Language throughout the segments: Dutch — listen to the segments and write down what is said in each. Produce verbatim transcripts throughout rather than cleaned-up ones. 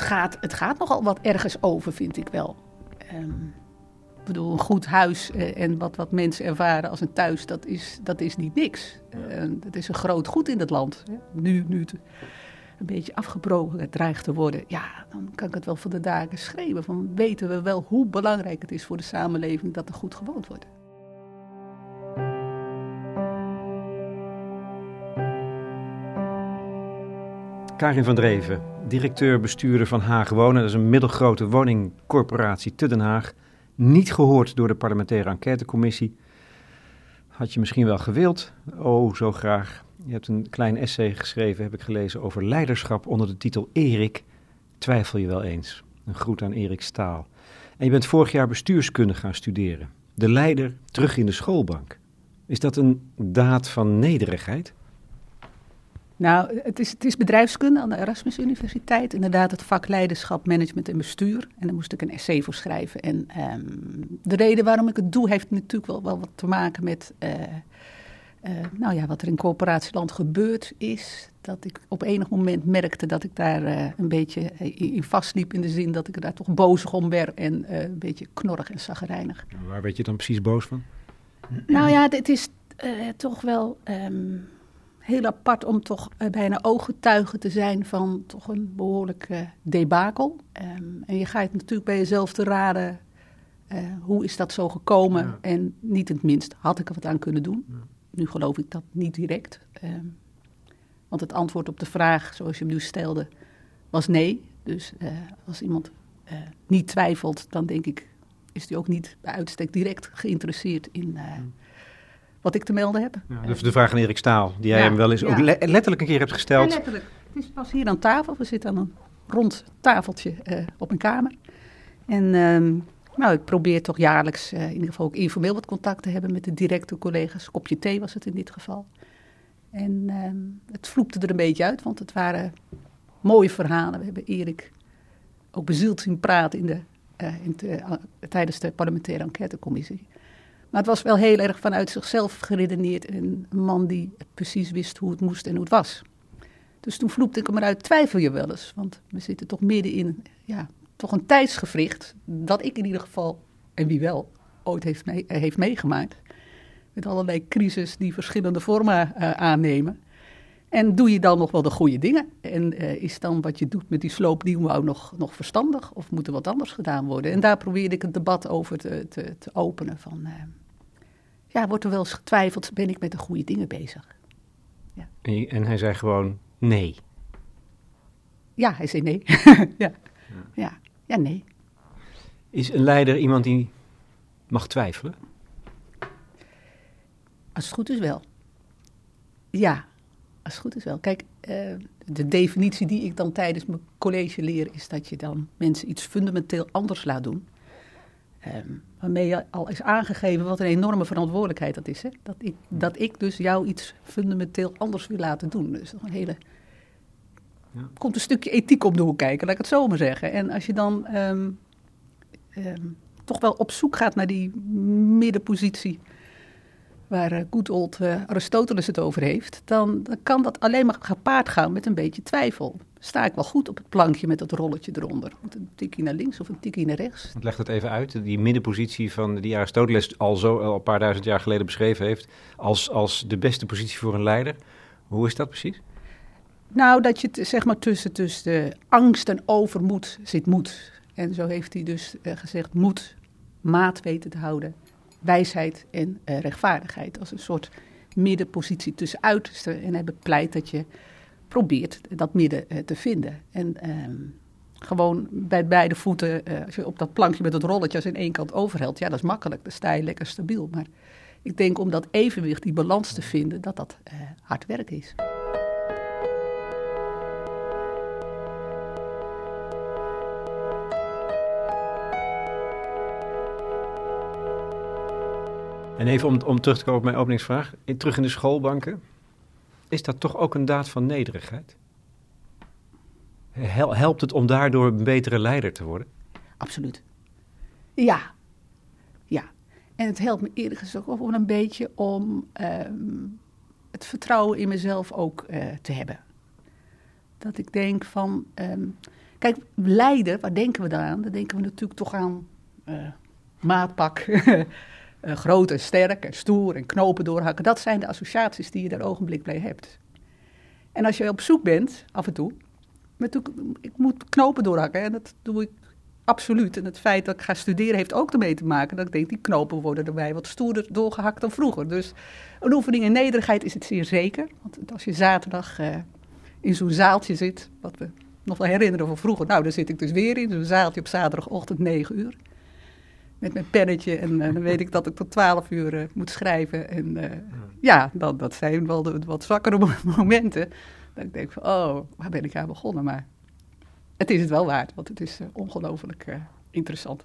het gaat, het gaat nogal wat ergens over, vind ik wel. Um, ik bedoel, een goed huis uh, en wat, wat mensen ervaren als een thuis, dat is, dat is niet niks. Uh, dat is een groot goed in het land. Nu, nu het een beetje afgebroken dreigt te worden, ja, dan kan ik het wel voor de dagen schreeuwen. Van weten we wel hoe belangrijk het is voor de samenleving dat er goed gewoond wordt. Karin van Dreven, directeur-bestuurder van Haag Wonen. Dat is een middelgrote woningcorporatie te Den Haag. Niet gehoord door de parlementaire enquêtecommissie. Had je misschien wel gewild? Oh, zo graag. Je hebt een klein essay geschreven, heb ik gelezen, over leiderschap onder de titel Erik. Twijfel je wel eens? Een groet aan Erik Staal. En je bent vorig jaar bestuurskunde gaan studeren. De leider terug in de schoolbank. Is dat een daad van nederigheid? Nou, het is, het is bedrijfskunde aan de Erasmus Universiteit. Inderdaad, het vak leiderschap, management en bestuur. En daar moest ik een essay voor schrijven. En um, de reden waarom ik het doe, heeft natuurlijk wel, wel wat te maken met uh, uh, nou ja, wat er in corporatieland gebeurd is. Dat ik op enig moment merkte dat ik daar uh, een beetje in vastliep. In de zin dat ik daar toch bozig om werd en uh, een beetje knorrig en chagrijnig. En waar werd je dan precies boos van? Nou ja, het is uh, toch wel... Um, Heel apart om toch bijna ooggetuige te zijn van toch een behoorlijk uh, debakel. Um, en je gaat natuurlijk bij jezelf te raden, uh, hoe is dat zo gekomen? Ja. En niet het minst, had ik er wat aan kunnen doen? Ja. Nu geloof ik dat niet direct. Um, want het antwoord op de vraag, zoals je hem nu stelde, was nee. Dus uh, als iemand uh, niet twijfelt, dan denk ik, is die ook niet bij uitstek direct geïnteresseerd in... Uh, ja. Wat ik te melden heb. Ja, de vraag aan Erik Staal, die jij ja, hem wel eens ja. ook le- letterlijk een keer hebt gesteld. Ja, letterlijk. Het is pas hier aan tafel. We zitten aan een rond tafeltje uh, op een kamer. En um, nou, ik probeer toch jaarlijks uh, in ieder geval ook informeel wat contact te hebben met de directe collega's. Kopje thee was het in dit geval. En um, het vloepte er een beetje uit, want het waren mooie verhalen. We hebben Erik ook bezield zien praten in de, uh, in de, uh, tijdens de parlementaire enquêtecommissie. Maar het was wel heel erg vanuit zichzelf geredeneerd. Een man die precies wist hoe het moest en hoe het was. Dus toen vloepte ik hem eruit, twijfel je wel eens. Want we zitten toch midden in, ja, toch een tijdsgevricht. Dat ik in ieder geval, en wie wel, ooit heeft, mee, heeft meegemaakt. Met allerlei crises die verschillende vormen uh, aannemen. En doe je dan nog wel de goede dingen? En uh, is dan wat je doet met die sloopnieuwbouw nog, nog verstandig? Of moet er wat anders gedaan worden? En daar probeerde ik het debat over te, te, te openen. Van, uh, ja, wordt er wel eens getwijfeld, ben ik met de goede dingen bezig? Ja. En, en hij zei gewoon nee. Ja, hij zei nee. ja. Ja. Ja. ja, nee. Is een leider iemand die mag twijfelen? Als het goed is wel. Ja. Als het goed is wel. Kijk, uh, de definitie die ik dan tijdens mijn college leer... is dat je dan mensen iets fundamenteel anders laat doen. Um, waarmee je al is aangegeven wat een enorme verantwoordelijkheid dat is. Hè? Dat, ik, dat ik dus jou iets fundamenteel anders wil laten doen. Dus een hele... Ja. Komt een stukje ethiek op de hoek kijken, laat ik het zo maar zeggen. En als je dan um, um, toch wel op zoek gaat naar die middenpositie... waar good old uh, Aristoteles het over heeft... Dan, dan kan dat alleen maar gepaard gaan met een beetje twijfel. Sta ik wel goed op het plankje met dat rolletje eronder? Een tikje naar links of een tikje naar rechts? Leg dat even uit, die middenpositie van die Aristoteles... al zo al een paar duizend jaar geleden beschreven heeft... als, als de beste positie voor een leider. Hoe is dat precies? Nou, dat je t, zeg maar tussen, tussen de angst en overmoed zit moed. En zo heeft hij dus uh, gezegd moed, maat weten te houden... wijsheid en uh, rechtvaardigheid als een soort middenpositie tussen uitersten. En hij bepleit dat je probeert dat midden uh, te vinden. En um, gewoon bij beide voeten, uh, als je op dat plankje met dat rolletje als in één kant overhelt, ja, dat is makkelijk, dan sta je lekker stabiel. Maar ik denk om dat evenwicht, die balans te vinden, dat dat uh, hard werk is. En even om, om terug te komen op mijn openingsvraag. In, terug in de schoolbanken. Is dat toch ook een daad van nederigheid? Hel, helpt het om daardoor een betere leider te worden? Absoluut. Ja. Ja. En het helpt me eerder gezegd ook een beetje om um, het vertrouwen in mezelf ook uh, te hebben. Dat ik denk van... Um, Kijk, Leiden, waar denken we daaraan? Dan denken we natuurlijk toch aan uh, maatpak, uh, groot en sterk en stoer en knopen doorhakken. Dat zijn de associaties die je daar ogenblik mee hebt. En als je op zoek bent, af en toe, met, ik moet knopen doorhakken en dat doe ik absoluut. En het feit dat ik ga studeren heeft ook ermee te maken dat ik denk, die knopen worden erbij wat stoerder doorgehakt dan vroeger. Dus een oefening in nederigheid is het zeer zeker. Want als je zaterdag uh, in zo'n zaaltje zit, wat we nog wel herinneren van vroeger. Nou, daar zit ik dus weer in, zo'n zaaltje op zaterdagochtend negen uur. Met mijn pennetje en uh, dan weet ik dat ik tot twaalf uur uh, moet schrijven. En uh, ja, dat, dat zijn wel de wat zwakkere momenten. Dat ik denk van, oh, waar ben ik aan begonnen? Maar het is het wel waard, want het is uh, ongelooflijk uh, interessant.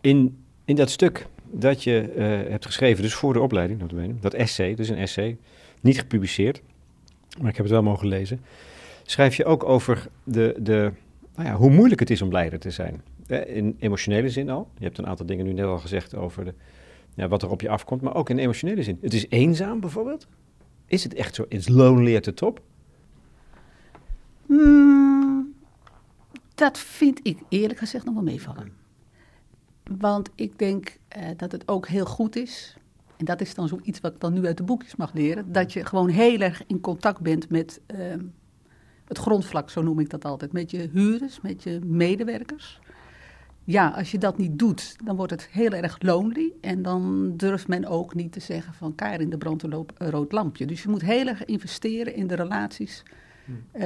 In, in dat stuk dat je uh, hebt geschreven, dus voor de opleiding, dat, meen, dat essay, dus een essay, niet gepubliceerd, maar ik heb het wel mogen lezen, schrijf je ook over de, de, nou ja, hoe moeilijk het is om leider te zijn. In emotionele zin al. Je hebt een aantal dingen nu net al gezegd over de, ja, wat er op je afkomt, maar ook in emotionele zin. Het is eenzaam bijvoorbeeld. Is het echt zo? It's lonely at the top? Hmm, dat vind ik eerlijk gezegd nog wel meevallen. Want ik denk uh, dat het ook heel goed is, en dat is dan zoiets wat ik dan nu uit de boekjes mag leren, dat je gewoon heel erg in contact bent met uh, het grondvlak, zo noem ik dat altijd, met je huurders, met je medewerkers. Ja, als je dat niet doet, dan wordt het heel erg lonely. En dan durft men ook niet te zeggen van Karin, de brandt een rood lampje. Dus je moet heel erg investeren in de relaties uh,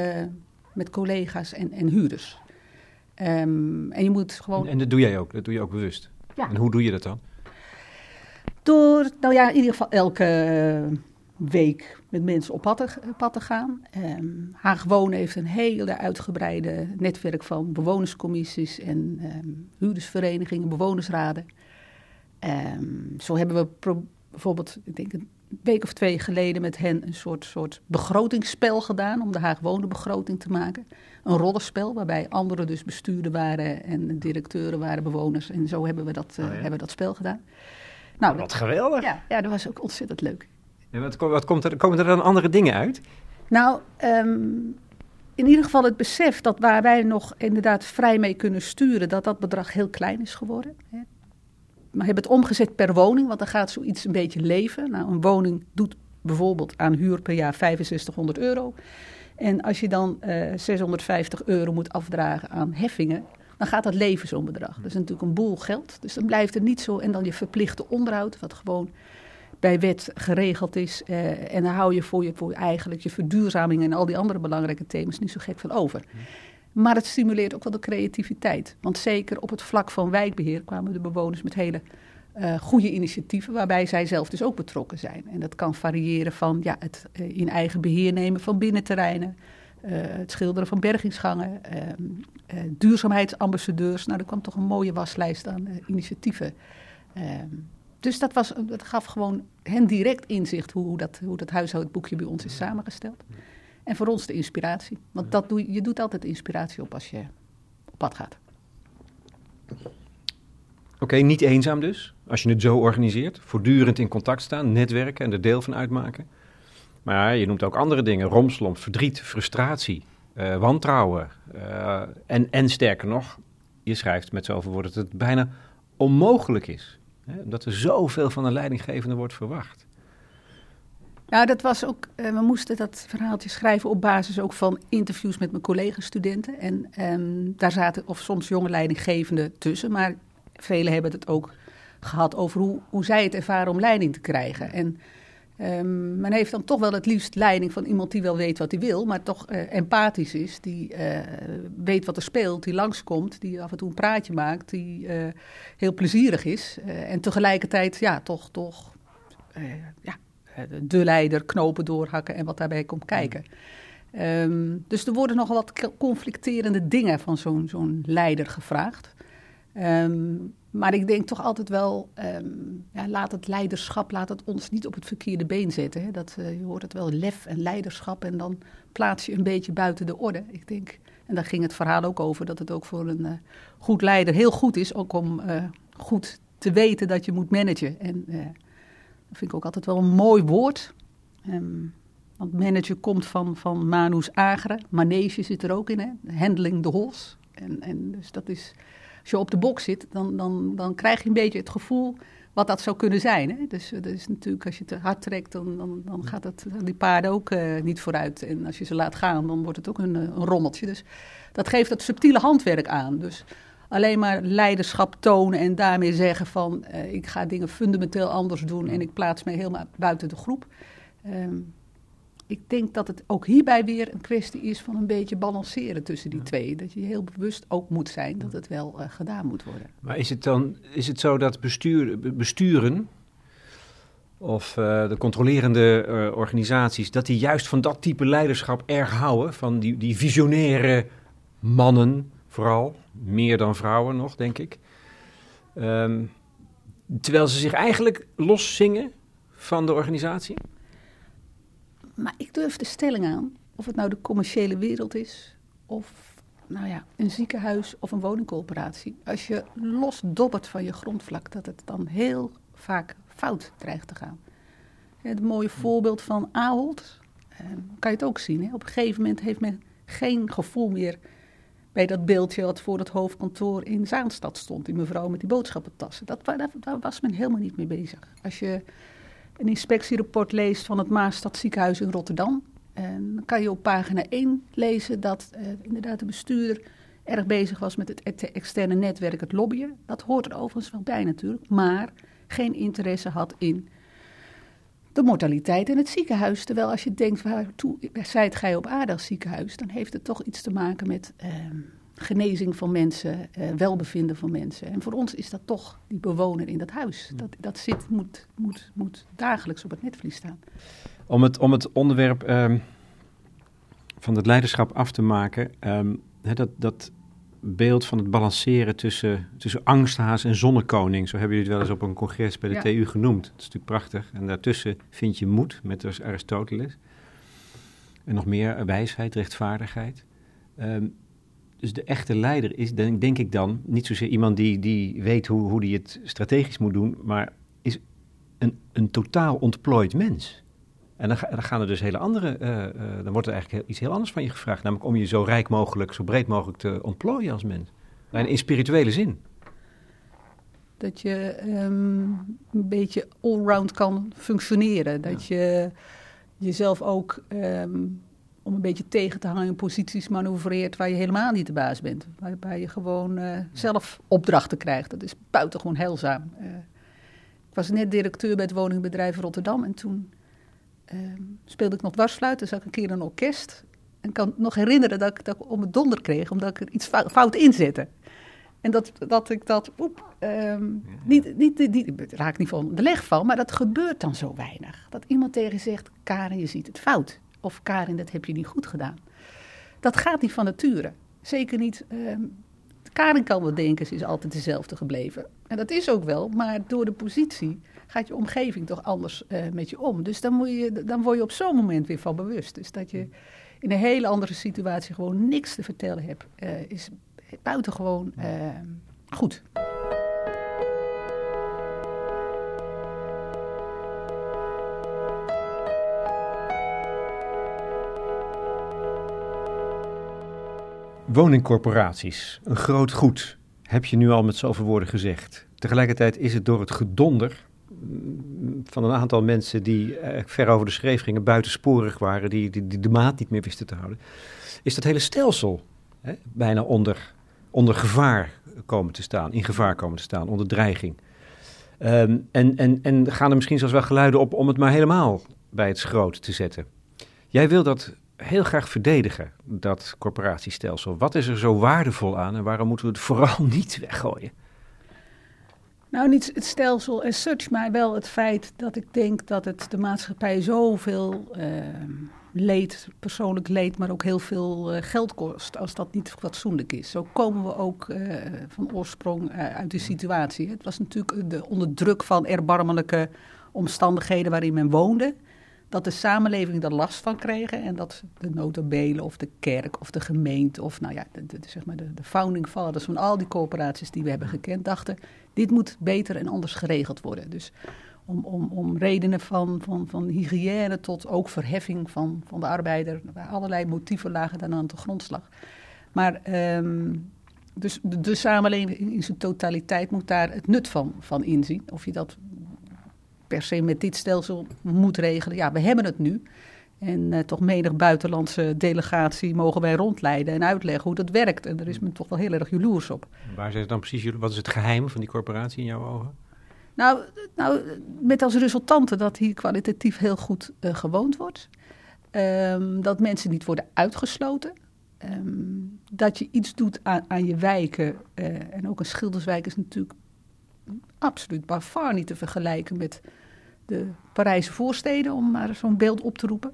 met collega's en, en huurders. Um, en je moet gewoon... En dat doe jij ook, dat doe je ook bewust. Ja. En hoe doe je dat dan? Door, nou ja, in ieder geval elke week met mensen op pad te, pad te gaan. Um, Haag Wonen heeft een hele uitgebreide netwerk van bewonerscommissies en um, huurdersverenigingen, bewonersraden. Um, zo hebben we pro- bijvoorbeeld, ik denk een week of twee geleden met hen een soort, soort begrotingsspel gedaan om de Haag Wonen begroting te maken. Een rollenspel waarbij anderen dus bestuurder waren en directeuren waren bewoners. En zo hebben we dat, uh, oh ja. hebben we dat spel gedaan. Nou, wat dat, geweldig. Ja, ja, dat was ook ontzettend leuk. En wat, wat komt er, komen er dan andere dingen uit? Nou, um, in ieder geval het besef dat waar wij nog inderdaad vrij mee kunnen sturen, dat dat bedrag heel klein is geworden. Hè. Maar hebben het omgezet per woning, want dan gaat zoiets een beetje leven. Nou, een woning doet bijvoorbeeld aan huur per jaar zesduizend vijfhonderd euro. En als je dan uh, zeshonderdvijftig euro moet afdragen aan heffingen, dan gaat dat leven zo'n bedrag. Dat is natuurlijk een boel geld, dus dan blijft er niet zo. En dan je verplichte onderhoud, wat gewoon bij wet geregeld is. Uh, en dan hou je voor, je voor eigenlijk je verduurzaming en al die andere belangrijke thema's niet zo gek van over. Maar het stimuleert ook wel de creativiteit. Want zeker op het vlak van wijkbeheer kwamen de bewoners met hele uh, goede initiatieven, waarbij zij zelf dus ook betrokken zijn. En dat kan variëren van ja, het uh, in eigen beheer nemen van binnenterreinen, uh, het schilderen van bergingsgangen, uh, uh, duurzaamheidsambassadeurs. Nou, er kwam toch een mooie waslijst aan uh, initiatieven. Uh, Dus dat, was, dat gaf gewoon hen direct inzicht hoe dat, hoe dat huishoudboekje bij ons is samengesteld. En voor ons de inspiratie. Want dat doe, je doet altijd inspiratie op als je op pad gaat. Oké, okay, niet eenzaam dus. Als je het zo organiseert. Voortdurend in contact staan, netwerken en er deel van uitmaken. Maar ja, je noemt ook andere dingen. Romslomp, verdriet, frustratie, uh, wantrouwen. Uh, en, en sterker nog, je schrijft met zoveel woorden dat het bijna onmogelijk is. Hè, omdat er zoveel van een leidinggevende wordt verwacht. Nou, dat was ook. Uh, we moesten dat verhaaltje schrijven op basis ook van interviews met mijn collega-studenten. En um, daar zaten of soms jonge leidinggevenden tussen. Maar velen hebben het ook gehad over hoe, hoe zij het ervaren om leiding te krijgen. En um, men heeft dan toch wel het liefst leiding van iemand die wel weet wat hij wil, maar toch uh, empathisch is. Die uh, weet wat er speelt, die langskomt, die af en toe een praatje maakt, die uh, heel plezierig is. Uh, en tegelijkertijd, ja, toch, toch uh, ja, de leider, knopen doorhakken en wat daarbij komt kijken. Um, dus er worden nogal wat conflicterende dingen van zo'n, zo'n leider gevraagd. Um, Maar ik denk toch altijd wel, um, ja, laat het leiderschap, laat het ons niet op het verkeerde been zetten. Hè? Dat, uh, je hoort het wel, lef en leiderschap en dan plaats je een beetje buiten de orde. Ik denk, en daar ging het verhaal ook over, dat het ook voor een uh, goed leider heel goed is. Ook om uh, goed te weten dat je moet managen. En uh, dat vind ik ook altijd wel een mooi woord. Um, want managen komt van, van manus agere, manege zit er ook in, hè? Handling the horse. En, en dus dat is, als je op de bok zit, dan, dan, dan krijg je een beetje het gevoel wat dat zou kunnen zijn. Hè? Dus dat is natuurlijk, als je te hard trekt, dan, dan, dan gaat het, die paarden ook uh, niet vooruit. En als je ze laat gaan, dan wordt het ook een, een rommeltje. Dus dat geeft dat subtiele handwerk aan. Dus alleen maar leiderschap tonen en daarmee zeggen van, uh, ik ga dingen fundamenteel anders doen en ik plaats mij helemaal buiten de groep. Um, ik denk dat het ook hierbij weer een kwestie is van een beetje balanceren tussen die twee. Dat je heel bewust ook moet zijn dat het wel uh, gedaan moet worden. Maar is het dan, is het zo dat bestuur, besturen of uh, de controlerende uh, organisaties, dat die juist van dat type leiderschap erg houden, van die, die visionaire mannen vooral, meer dan vrouwen nog, denk ik. Um, terwijl ze zich eigenlijk loszingen van de organisatie? Maar ik durf de stelling aan, of het nou de commerciële wereld is, of nou ja, een ziekenhuis of een woningcorporatie. Als je losdobbert van je grondvlak, dat het dan heel vaak fout dreigt te gaan. Het mooie voorbeeld van Ahold, kan je het ook zien. Hè? Op een gegeven moment heeft men geen gevoel meer bij dat beeldje wat voor het hoofdkantoor in Zaanstad stond. Die mevrouw met die boodschappentassen. Dat, daar, daar was men helemaal niet mee bezig. Als je een inspectierapport leest van het Maasstad ziekenhuis in Rotterdam, en dan kan je op pagina één lezen dat eh, inderdaad de bestuurder erg bezig was met het externe netwerk, het lobbyen. Dat hoort er overigens wel bij natuurlijk, maar geen interesse had in de mortaliteit in het ziekenhuis. Terwijl als je denkt, waartoe zijt gij op aarde als ziekenhuis, dan heeft het toch iets te maken met eh, genezing van mensen, eh, welbevinden van mensen. En voor ons is dat toch die bewoner in dat huis. Dat, dat zit, moet, moet, moet dagelijks op het netvlies staan. Om het, om het onderwerp um, van het leiderschap af te maken, um, he, dat, dat beeld van het balanceren tussen, tussen angsthaas en zonnekoning, zo hebben jullie het wel eens op een congres bij de ja. T U genoemd. Dat is natuurlijk prachtig. En daartussen vind je moed, met dus Aristoteles. En nog meer wijsheid, rechtvaardigheid. Um, dus de echte leider is, denk, denk ik dan, niet zozeer iemand die, die weet hoe, hoe die het strategisch moet doen, maar is een, een totaal ontplooid mens. En dan, dan gaan er dus hele andere, uh, uh, dan wordt er eigenlijk heel, iets heel anders van je gevraagd. Namelijk om je zo rijk mogelijk, zo breed mogelijk te ontplooien als mens. En in spirituele zin. Dat je um, een beetje allround kan functioneren. Dat ja. je jezelf ook, um, om een beetje tegen te hangen, in posities manoeuvreert waar je helemaal niet de baas bent. Waarbij je gewoon uh, zelf opdrachten krijgt. Dat is buitengewoon heilzaam. Uh, ik was net directeur bij het woningbedrijf Rotterdam en toen Um, speelde ik nog dwarsfluit, dus had ik een keer een orkest. En ik kan nog herinneren dat ik, dat ik om het donder kreeg, omdat ik er iets fout, fout inzette. En dat, dat ik dat, oep, um, ja, ja. Niet, niet, niet, niet, raak niet van de leg van, maar dat gebeurt dan zo weinig. Dat iemand tegen zegt, Karin, je ziet het fout. Of Karin, dat heb je niet goed gedaan. Dat gaat niet van nature. Zeker niet. Um, Karin kan wel denken, ze is altijd dezelfde gebleven. En dat is ook wel, maar door de positie gaat je omgeving toch anders uh, met je om. Dus dan, moet je, dan word je op zo'n moment weer van bewust. Dus dat je in een hele andere situatie gewoon niks te vertellen hebt, uh, is buitengewoon uh, goed. Woningcorporaties, een groot goed, heb je nu al met zoveel woorden gezegd. Tegelijkertijd is het door het gedonder van een aantal mensen die eh, ver over de schreef gingen, buitensporig waren, die, die, die de maat niet meer wisten te houden, is dat hele stelsel hè, bijna onder, onder gevaar komen te staan, in gevaar komen te staan, onder dreiging. Um, en, en, en gaan er misschien zelfs wel geluiden op om het maar helemaal bij het schroot te zetten. Jij wil dat heel graag verdedigen, dat corporatiestelsel. Wat is er zo waardevol aan en waarom moeten we het vooral niet weggooien? Nou, niet het stelsel as such, maar wel het feit dat ik denk dat het de maatschappij zoveel uh, leed, persoonlijk leed, maar ook heel veel uh, geld kost als dat niet fatsoenlijk is. Zo komen we ook uh, van oorsprong uh, uit die situatie. Het was natuurlijk de, onder druk van erbarmelijke omstandigheden waarin men woonde, dat de samenleving er last van kreeg en dat de nota bene of de kerk of de gemeente of nou ja, de, de, zeg maar de, de founding fathers van al die corporaties die we hebben gekend dachten, dit moet beter en anders geregeld worden. Dus om, om, om redenen van, van, van hygiëne tot ook verheffing van, van de arbeider, allerlei motieven lagen daarna aan de grondslag. Maar um, Dus de, de samenleving in zijn totaliteit moet daar het nut van, van inzien. Of je dat per se met dit stelsel moet regelen. Ja, we hebben het nu. En uh, toch menig buitenlandse delegatie mogen wij rondleiden en uitleggen hoe dat werkt. En daar is men toch wel heel erg jaloers op. Waar zijn dan precies, wat is het geheim van die corporatie in jouw ogen? Nou, nou met als resultante dat hier kwalitatief heel goed uh, gewoond wordt. Um, dat mensen niet worden uitgesloten. Um, dat je iets doet aan, aan je wijken. Uh, en ook een schilderswijk is natuurlijk absoluut by far niet te vergelijken met de Parijse voorsteden, om maar zo'n beeld op te roepen.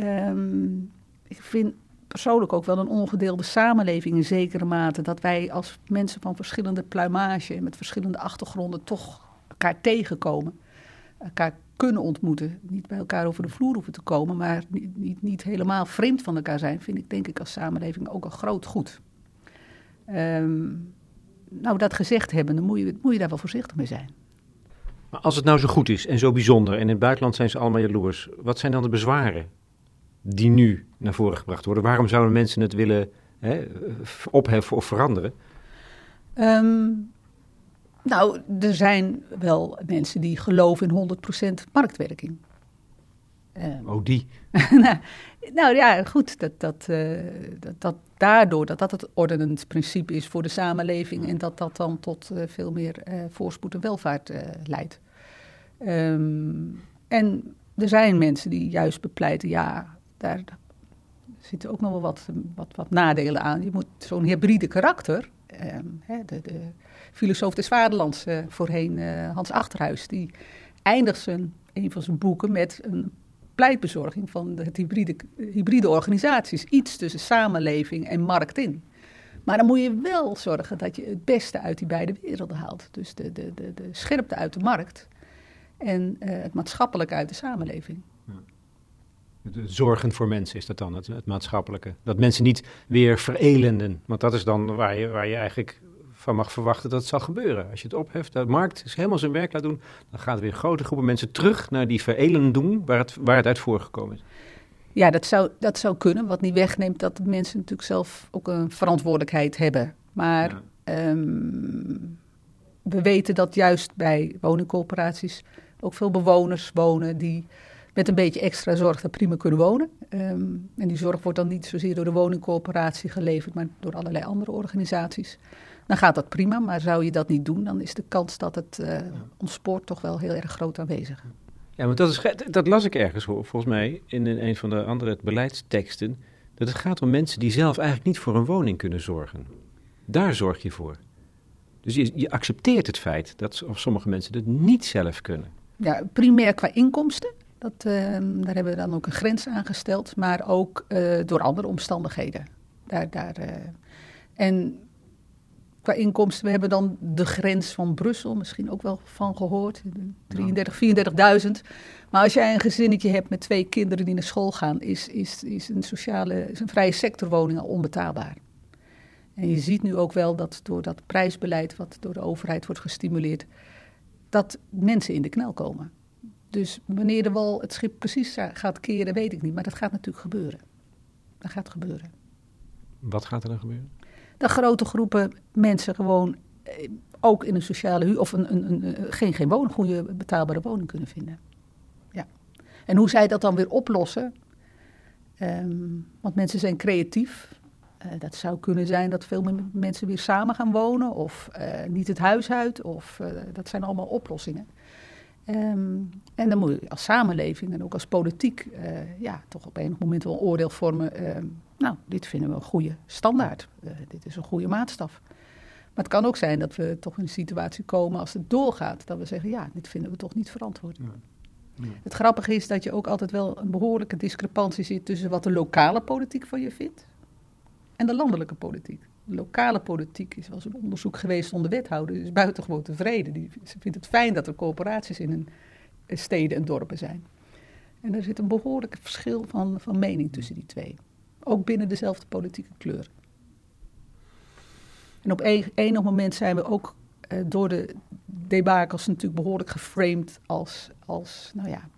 Um, ik vind persoonlijk ook wel een ongedeelde samenleving in zekere mate, dat wij als mensen van verschillende pluimage en met verschillende achtergronden toch elkaar tegenkomen, elkaar kunnen ontmoeten, niet bij elkaar over de vloer hoeven te komen, maar niet, niet, niet helemaal vreemd van elkaar zijn, vind ik denk ik als samenleving ook een groot goed. Um, nou, dat gezegd hebben, dan moet je, moet je daar wel voorzichtig mee zijn. Maar als het nou zo goed is en zo bijzonder en in het buitenland zijn ze allemaal jaloers, wat zijn dan de bezwaren die nu naar voren gebracht worden? Waarom zouden mensen het willen hè, opheffen of veranderen? Um, nou, er zijn wel mensen die geloven in honderd procent marktwerking. Um, oh, die? nou, nou ja, goed, dat, dat, uh, dat, dat daardoor dat dat het ordenend principe is voor de samenleving en dat dat dan tot uh, veel meer uh, voorspoed en welvaart uh, leidt. Um, en er zijn mensen die juist bepleiten, ja, daar zitten ook nog wel wat, wat, wat nadelen aan. Je moet zo'n hybride karakter, um, hè, de, de filosoof des vaderlands uh, voorheen, uh, Hans Achterhuis, die eindigt zijn, een van zijn boeken met een pleitbezorging van de hybride, hybride organisaties. Iets tussen samenleving en markt in. Maar dan moet je wel zorgen dat je het beste uit die beide werelden haalt. Dus de, de, de, de scherpte uit de markt en uh, het maatschappelijke uit de samenleving. Ja. Het zorgen voor mensen is dat dan, het, het maatschappelijke. Dat mensen niet weer verelenden. Want dat is dan waar je, waar je eigenlijk van mag verwachten dat het zal gebeuren. Als je het opheft, de markt is helemaal zijn werk laat doen, dan gaat weer grote groepen mensen terug naar die verelending waar het, waar het uit voorgekomen is. Ja, dat zou, dat zou kunnen. Wat niet wegneemt dat de mensen natuurlijk zelf ook een verantwoordelijkheid hebben. Maar ja. um, we weten dat juist bij woningcorporaties ook veel bewoners wonen die met een beetje extra zorg dat prima kunnen wonen. Um, en die zorg wordt dan niet zozeer door de woningcorporatie geleverd, maar door allerlei andere organisaties. Dan gaat dat prima, maar zou je dat niet doen, dan is de kans dat het uh, ontspoort toch wel heel erg groot aanwezig. Ja, want dat, is, dat las ik ergens volgens mij in een van de andere beleidsteksten, dat het gaat om mensen die zelf eigenlijk niet voor een woning kunnen zorgen. Daar zorg je voor. Dus je, je accepteert het feit dat of sommige mensen dat niet zelf kunnen. Ja, primair qua inkomsten. Dat, uh, daar hebben we dan ook een grens aan gesteld, maar ook uh, door andere omstandigheden. Daar, daar, uh, en qua inkomsten, we hebben dan de grens van Brussel misschien ook wel van gehoord. drieëndertig, vierendertigduizend. Maar als jij een gezinnetje hebt met twee kinderen die naar school gaan, is, is, is, een, sociale, is een vrije sectorwoning al onbetaalbaar. En je ziet nu ook wel dat door dat prijsbeleid wat door de overheid wordt gestimuleerd, dat mensen in de knel komen. Dus wanneer de wal het schip precies gaat keren, weet ik niet. Maar dat gaat natuurlijk gebeuren. Dat gaat gebeuren. Wat gaat er dan gebeuren? Dat grote groepen mensen gewoon eh, ook in een sociale huur of een, een, een, geen, geen woning, goede betaalbare woning kunnen vinden. Ja. En hoe zij dat dan weer oplossen. Um, want mensen zijn creatief. Uh, dat zou kunnen zijn dat veel meer mensen weer samen gaan wonen. Of uh, niet het huis uit. Of, uh, dat zijn allemaal oplossingen. Um, en dan moet je als samenleving en ook als politiek uh, ja, toch op enig moment wel een oordeel vormen. Uh, nou, dit vinden we een goede standaard. Uh, dit is een goede maatstaf. Maar het kan ook zijn dat we toch in een situatie komen als het doorgaat. Dat we zeggen, ja, dit vinden we toch niet verantwoord. Ja. Ja. Het grappige is dat je ook altijd wel een behoorlijke discrepantie ziet tussen wat de lokale politiek van je vindt en de landelijke politiek. De lokale politiek is wel eens een onderzoek geweest onder wethouders, is buitengewoon tevreden. Die, ze vindt het fijn dat er corporaties in hun steden en dorpen zijn. En er zit een behoorlijk verschil van, van mening tussen die twee. Ook binnen dezelfde politieke kleur. En op een, enig moment zijn we ook eh, door de debakels natuurlijk behoorlijk geframed als, als, nou ja,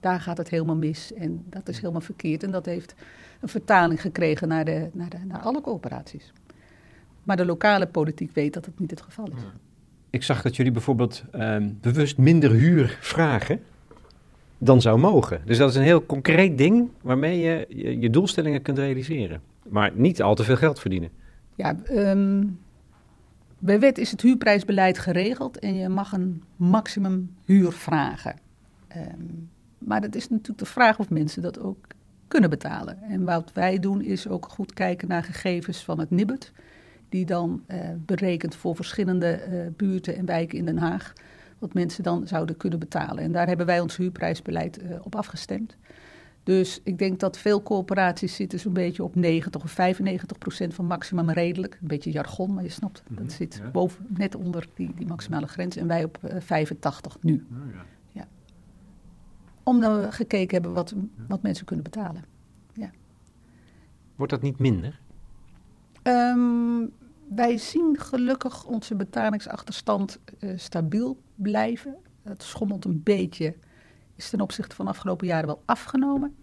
daar gaat het helemaal mis en dat is helemaal verkeerd. En dat heeft een vertaling gekregen naar, de, naar, de, naar alle corporaties. Maar de lokale politiek weet dat het niet het geval is. Ik zag dat jullie bijvoorbeeld um, bewust minder huur vragen dan zou mogen. Dus dat is een heel concreet ding waarmee je je, je doelstellingen kunt realiseren. Maar niet al te veel geld verdienen. Ja, um, bij wet is het huurprijsbeleid geregeld en je mag een maximum huur vragen. Um, maar dat is natuurlijk de vraag of mensen dat ook kunnen betalen. En wat wij doen is ook goed kijken naar gegevens van het N I B U D... die dan uh, berekent voor verschillende uh, buurten en wijken in Den Haag... wat mensen dan zouden kunnen betalen. En daar hebben wij ons huurprijsbeleid uh, op afgestemd. Dus ik denk dat veel corporaties zitten zo'n beetje op negentig of vijfennegentig procent van maximum redelijk. Een beetje jargon, maar je snapt, mm-hmm, dat zit ja. boven, net onder die, die maximale grens. En wij op uh, vijfentachtig nu. Oh, ja. Ja. Omdat we gekeken hebben wat, wat mensen kunnen betalen. Ja. Wordt dat niet minder? Um, wij zien gelukkig onze betalingsachterstand uh, stabiel blijven. Het schommelt een beetje, is ten opzichte van de afgelopen jaren wel afgenomen.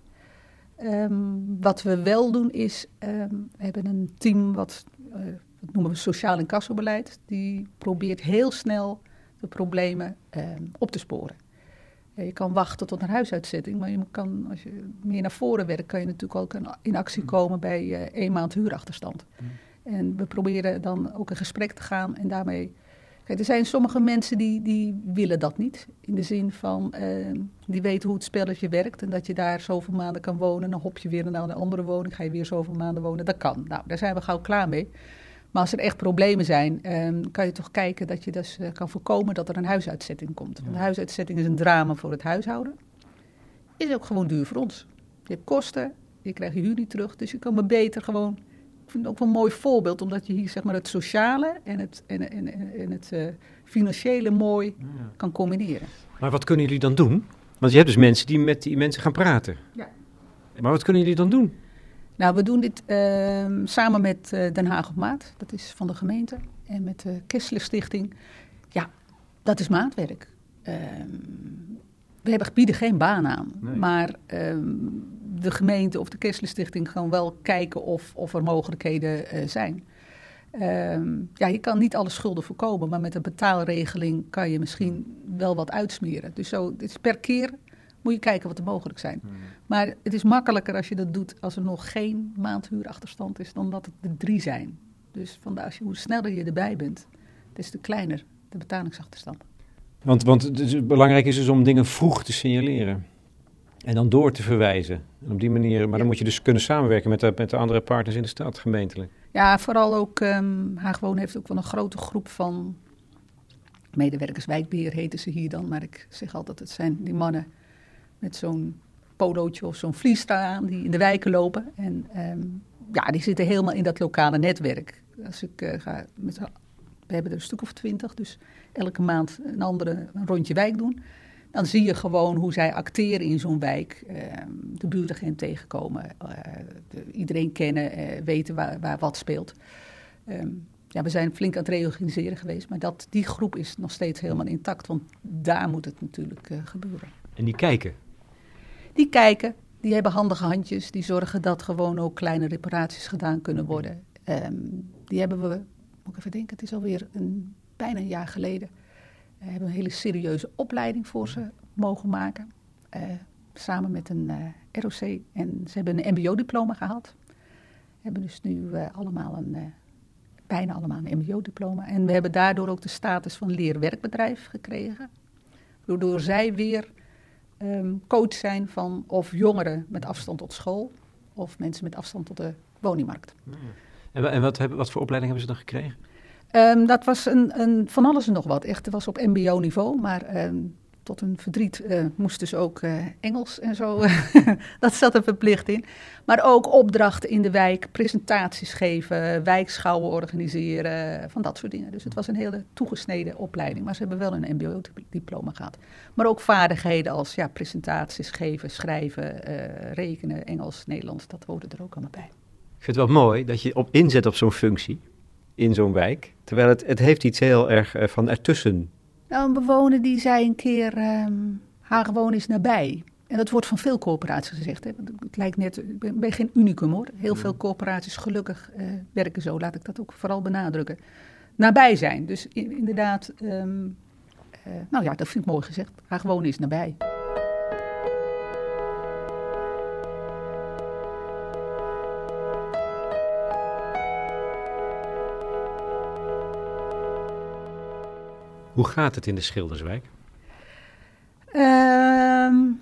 Um, wat we wel doen is, um, we hebben een team, wat, uh, wat noemen we sociaal incassobeleid. Die probeert heel snel de problemen um, op te sporen. Uh, je kan wachten tot een huisuitzetting, maar je kan, als je meer naar voren werkt... kan je natuurlijk ook een, in actie komen bij uh, één maand huurachterstand. Mm. En we proberen dan ook in gesprek te gaan en daarmee... Kijk, er zijn sommige mensen die, die willen dat niet. In de zin van, uh, die weten hoe het spelletje werkt... en dat je daar zoveel maanden kan wonen. Dan hop je weer naar een andere woning, ga je weer zoveel maanden wonen. Dat kan. Nou, daar zijn we gauw klaar mee. Maar als er echt problemen zijn, um, kan je toch kijken dat je dus uh, kan voorkomen... dat er een huisuitzetting komt. Ja. Want een huisuitzetting is een drama voor het huishouden. Is ook gewoon duur voor ons. Je hebt kosten, je krijgt je huur niet terug. Dus je kan maar beter gewoon... Ik vind het ook wel een mooi voorbeeld, omdat je hier zeg maar het sociale en het, en, en, en het uh, financiële mooi ja. kan combineren. Maar wat kunnen jullie dan doen? Want je hebt dus mensen die met die mensen gaan praten. Ja. Maar wat kunnen jullie dan doen? Nou, we doen dit uh, samen met uh, Den Haag op Maat, dat is van de gemeente, en met de Kessler Stichting. Ja, dat is maatwerk. Uh, we hebben, bieden geen baan aan, nee. maar... Uh, de gemeente of de Kessler Stichting gaan wel kijken of, of er mogelijkheden uh, zijn. Um, ja, je kan niet alle schulden voorkomen, maar met een betaalregeling kan je misschien wel wat uitsmeren. Dus zo, het is per keer moet je kijken wat er mogelijk zijn. Mm. Maar het is makkelijker als je dat doet als er nog geen maandhuurachterstand is, dan dat het er drie zijn. Dus vandaar, als je, hoe sneller je erbij bent, des te kleiner de betalingsachterstand. Want, want dus, belangrijk is dus om dingen vroeg te signaleren. En dan door te verwijzen. En op die manier, maar dan ja. moet je dus kunnen samenwerken met de, met de andere partners in de stad, gemeentelijk. Ja, vooral ook, um, Haag Wonen heeft ook wel een grote groep van medewerkers. Wijkbeheer heten ze hier dan, maar ik zeg altijd, het zijn die mannen met zo'n polootje of zo'n vlies aan die in de wijken lopen. En um, ja, die zitten helemaal in dat lokale netwerk. Als ik uh, ga met, we hebben er een stuk of twintig, dus elke maand een andere een rondje wijk doen. Dan zie je gewoon hoe zij acteren in zo'n wijk. Uh, de buurtagent tegenkomen. Uh, de, iedereen kennen, uh, weten waar, waar wat speelt. Um, ja, we zijn flink aan het reorganiseren geweest. Maar dat, die groep is nog steeds helemaal intact. Want daar moet het natuurlijk uh, gebeuren. En die kijken? Die kijken. Die hebben handige handjes. Die zorgen dat gewoon ook kleine reparaties gedaan kunnen worden. Um, die hebben we, moet ik even denken, het is alweer een, bijna een jaar geleden... We hebben een hele serieuze opleiding voor ze mogen maken. Uh, samen met een uh, R O C. En ze hebben een M B O-diploma gehaald. We hebben dus nu uh, allemaal een, uh, bijna allemaal een M B O-diploma. En we hebben daardoor ook de status van leerwerkbedrijf gekregen. Waardoor zij weer um, coach zijn van of jongeren met afstand tot school... of mensen met afstand tot de woningmarkt. En wat, hebben, wat voor opleiding hebben ze dan gekregen? Um, dat was een, een van alles en nog wat. Echt, het was op mbo-niveau, maar um, tot hun verdriet uh, moest dus ook uh, Engels en zo. Dat zat er verplicht in. Maar ook opdrachten in de wijk, presentaties geven, wijkschouwen organiseren, van dat soort dingen. Dus het was een hele toegesneden opleiding, maar ze hebben wel een mbo-diploma gehad. Maar ook vaardigheden als ja, presentaties geven, schrijven, uh, rekenen, Engels, Nederlands, dat hoorde er ook allemaal bij. Ik vind het wel mooi dat je op inzet op zo'n functie. In zo'n wijk, terwijl het, het heeft iets heel erg uh, van ertussen. Nou, een bewoner die zei een keer, um, Haag Wonen is nabij. En dat wordt van veel coöperaties gezegd. Hè? Want het lijkt net, ik ben geen unicum hoor. Heel ja. veel coöperaties gelukkig uh, werken zo. Laat ik dat ook vooral benadrukken. Nabij zijn. Dus in, inderdaad, um, uh, nou ja, dat vind ik mooi gezegd. Haag Wonen is nabij. Hoe gaat het in de Schilderswijk? Um,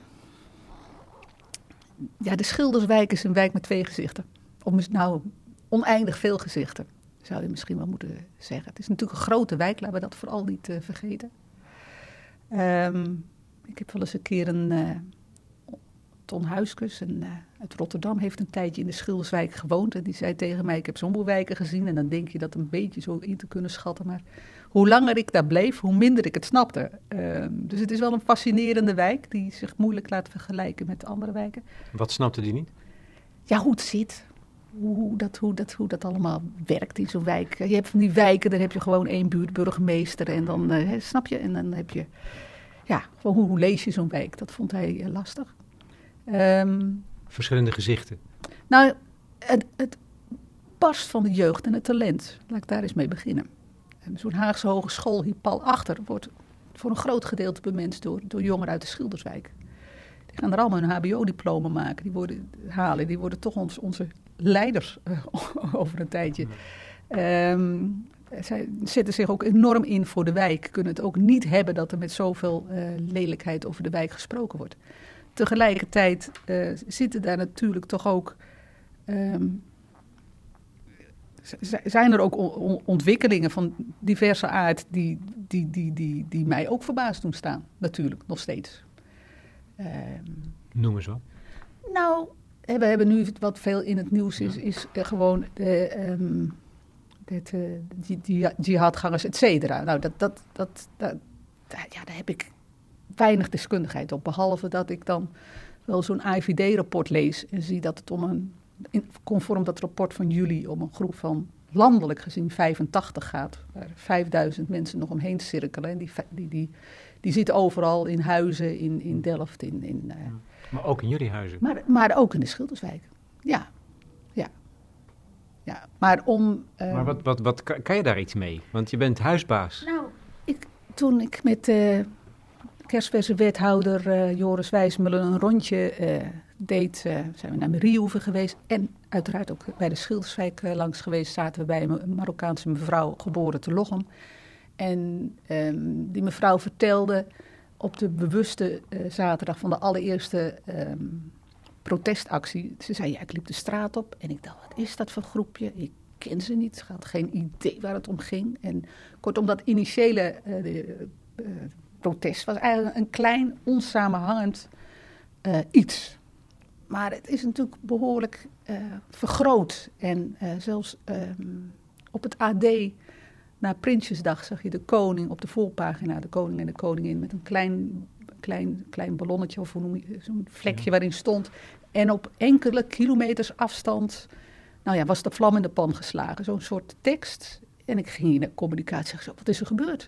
ja, de Schilderswijk is een wijk met twee gezichten. Of nou, oneindig veel gezichten, zou je misschien wel moeten zeggen. Het is natuurlijk een grote wijk, laten we dat vooral niet uh, vergeten. Um, ik heb wel eens een keer een... Uh, Ton Huiskus en, uh, uit Rotterdam heeft een tijdje in de Schilderswijk gewoond. En die zei tegen mij, ik heb zo'n wijken gezien. En dan denk je dat een beetje zo in te kunnen schatten. Maar hoe langer ik daar bleef, hoe minder ik het snapte. Uh, dus het is wel een fascinerende wijk die zich moeilijk laat vergelijken met andere wijken. Wat snapte die niet? Ja, hoe het zit. Hoe dat, hoe dat, hoe dat allemaal werkt in zo'n wijk. Je hebt van die wijken, daar heb je gewoon één buurtburgemeester. En dan, uh, snap je, en dan heb je... Ja, gewoon hoe, hoe lees je zo'n wijk? Dat vond hij uh, lastig. Um, Verschillende gezichten. Nou, het, het barst van de jeugd en het talent. Laat ik daar eens mee beginnen. Zo'n Haagse Hogeschool hier pal achter wordt voor een groot gedeelte bemenst door, door jongeren uit de Schilderswijk. Die gaan er allemaal hun H B O-diploma maken, die worden halen, die worden toch ons, onze leiders euh, over een tijdje. Um, zij zetten zich ook enorm in voor de wijk. Kunnen het ook niet hebben dat er met zoveel uh, lelijkheid over de wijk gesproken wordt. Tegelijkertijd uh, zitten daar natuurlijk toch ook... Um, z- zijn er ook on- ontwikkelingen van diverse aard die, die, die, die, die mij ook verbaasd doen staan. Natuurlijk, nog steeds. Um, Noem eens wat. Nou, we hebben nu wat veel in het nieuws is, ja. is uh, gewoon de, um, dit, uh, die, die jihadgangers, et cetera. Nou, dat, dat, dat, dat, dat, ja, daar heb ik... weinig deskundigheid op, behalve dat ik dan wel zo'n A I V D-rapport lees en zie dat het om een, conform dat rapport van juli, om een groep van landelijk gezien vijfentachtig gaat, waar vijfduizend mensen nog omheen cirkelen. En die, die, die, die zitten overal in huizen, in, in Delft, in... in uh, maar ook in jullie huizen? Maar, maar ook in de Schilderswijk, ja. Ja. Ja, maar om... Uh, maar wat, wat, wat kan, kan je daar iets mee? Want je bent huisbaas. Nou, ik, toen ik met... Uh, kerstverse wethouder uh, Joris Wijsmuller een rondje uh, deed. Uh, zijn we naar Mariehoeven geweest en uiteraard ook bij de Schilderswijk uh, langs geweest. Zaten we bij een Marokkaanse mevrouw, geboren te Logum. En um, die mevrouw vertelde op de bewuste uh, zaterdag van de allereerste um, protestactie. Ze zei, ja, ik liep de straat op en ik dacht, wat is dat voor groepje? Ik ken ze niet, ze had geen idee waar het om ging. En kortom, dat initiële... Uh, de, uh, protest was eigenlijk een klein, onsamenhangend uh, iets. Maar het is natuurlijk behoorlijk uh, vergroot. En uh, zelfs um, op het A D, na Prinsjesdag, zag je de koning op de voorpagina. De koning en de koningin met een klein, klein, klein ballonnetje, of hoe noem je, zo'n vlekje ja. waarin stond. En op enkele kilometers afstand nou ja, was de vlam in de pan geslagen. Zo'n soort tekst. En ik ging in de communicatie zeggen, wat is er gebeurd?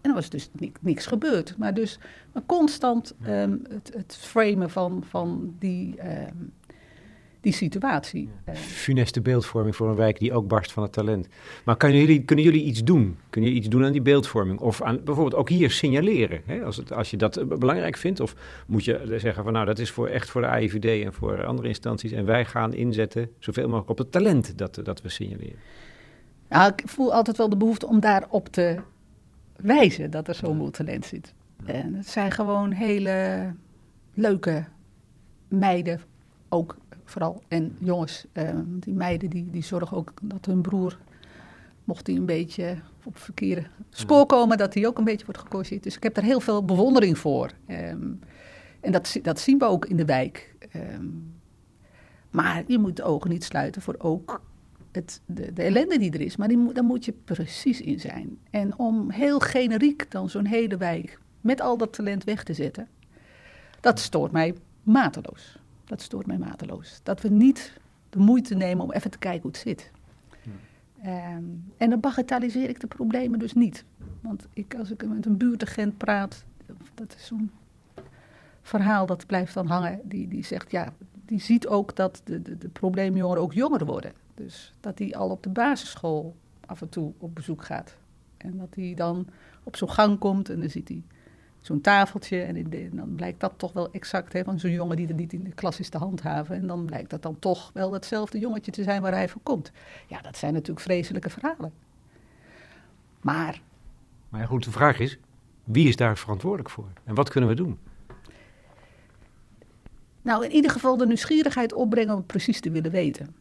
En er was dus niks gebeurd. Maar dus maar constant um, het, het framen van, van die, um, die situatie. Ja. Funeste beeldvorming voor een wijk die ook barst van het talent. Maar kunnen jullie, kunnen jullie iets doen? Kunnen jullie iets doen aan die beeldvorming? Of aan, bijvoorbeeld ook hier signaleren? Hè? Als, het, als je dat belangrijk vindt. Of moet je zeggen van nou dat is voor, echt voor de A I V D en voor andere instanties. En wij gaan inzetten zoveel mogelijk op het talent dat, dat we signaleren. Nou, ik voel altijd wel de behoefte om daarop te... wijzen dat er zoveel talent zit. En het zijn gewoon hele leuke meiden, ook vooral, en jongens. Uh, die meiden die, die zorgen ook dat hun broer, mocht hij een beetje op verkeerde spoor komen, dat hij ook een beetje wordt gecorrigeerd. Dus ik heb daar heel veel bewondering voor. Um, en dat, dat zien we ook in de wijk. Um, maar je moet de ogen niet sluiten voor ook... Het, de, de ellende die er is, maar die, daar moet je precies in zijn. En om heel generiek dan zo'n hele wijk met al dat talent weg te zetten, dat stoort mij mateloos. Dat stoort mij mateloos. Dat we niet de moeite nemen om even te kijken hoe het zit. Ja. Um, en dan bagatelliseer ik de problemen dus niet. Want ik, als ik met een buurtagent praat, dat is zo'n verhaal dat blijft dan hangen. Die, die zegt, ja, die ziet ook dat de, de, de probleemjongeren ook jonger worden. Dus dat die al op de basisschool af en toe op bezoek gaat. En dat hij dan op zo'n gang komt en dan ziet hij zo'n tafeltje. En, in de, en dan blijkt dat toch wel exact, hè, want zo'n jongen die er niet in de klas is te handhaven. En dan blijkt dat dan toch wel datzelfde jongetje te zijn waar hij voor komt. Ja, dat zijn natuurlijk vreselijke verhalen. Maar... Maar goed, de vraag is, wie is daar verantwoordelijk voor? En wat kunnen we doen? Nou, in ieder geval de nieuwsgierigheid opbrengen om precies te willen weten.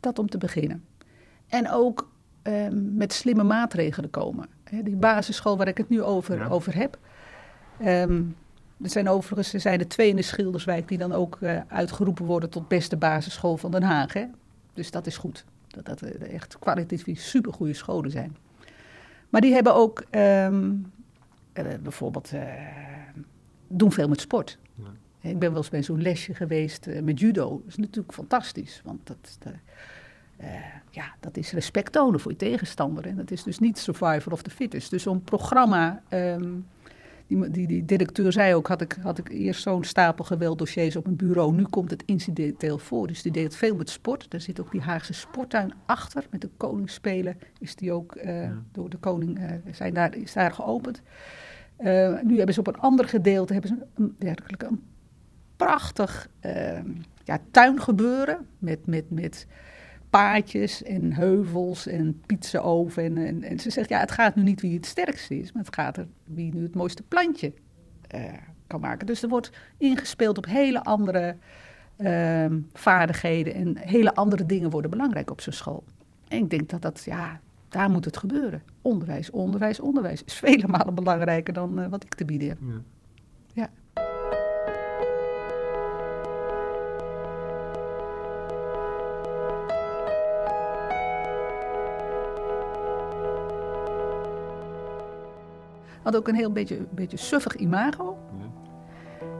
Dat om te beginnen. En ook eh, met slimme maatregelen komen. He, die basisschool waar ik het nu over, ja. over heb. Um, er zijn overigens er zijn er twee in de Schilderswijk die dan ook uh, uitgeroepen worden tot beste basisschool van Den Haag. Hè? Dus dat is goed. Dat dat uh, echt kwalitatief supergoeie scholen zijn. Maar die hebben ook um, uh, bijvoorbeeld uh, doen veel met sport. Ja. Ik ben wel eens bij zo'n lesje geweest uh, met judo. Dat is natuurlijk fantastisch, want dat, uh, uh, ja, dat is respect tonen voor je tegenstander. En dat is dus niet survival of the fittest. Dus zo'n programma, um, die, die, die directeur zei ook, had ik, had ik eerst zo'n stapel gewelddossiers op een bureau. Nu komt het incidenteel voor, dus die deed veel met sport. Daar zit ook die Haagse sportuin achter, met de koningsspelen is die ook uh, ja. door de koning uh, zijn daar, is daar geopend. Uh, nu hebben ze op een ander gedeelte hebben ze een, werkelijk een prachtig uh, ja, tuingebeuren met, met, met paadjes en heuvels en pizzaoven. En, en, en ze zegt, ja, het gaat nu niet wie het sterkste is, maar het gaat er wie nu het mooiste plantje uh, kan maken. Dus er wordt ingespeeld op hele andere uh, vaardigheden en hele andere dingen worden belangrijk op zo'n school. En ik denk dat dat, ja... Daar moet het gebeuren. Onderwijs, onderwijs, onderwijs is vele malen belangrijker dan uh, wat ik te bieden heb. Ja. Ja. Had ook een heel beetje, een beetje suffig imago.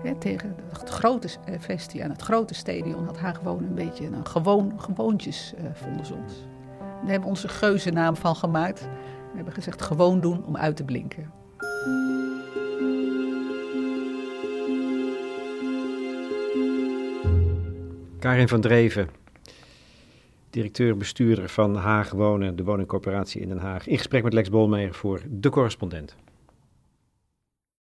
Ja. Ja, tegen het grote vestie en het grote stadion had Haag Wonen een beetje een gewoon, gewoontjes uh, vonden ze ons. Daar hebben we onze geuzennaam van gemaakt. We hebben gezegd gewoon doen om uit te blinken. Karin van Dreven, directeur-bestuurder van Haag Wonen, de woningcorporatie in Den Haag. In gesprek met Lex Bolmeijer voor De Correspondent.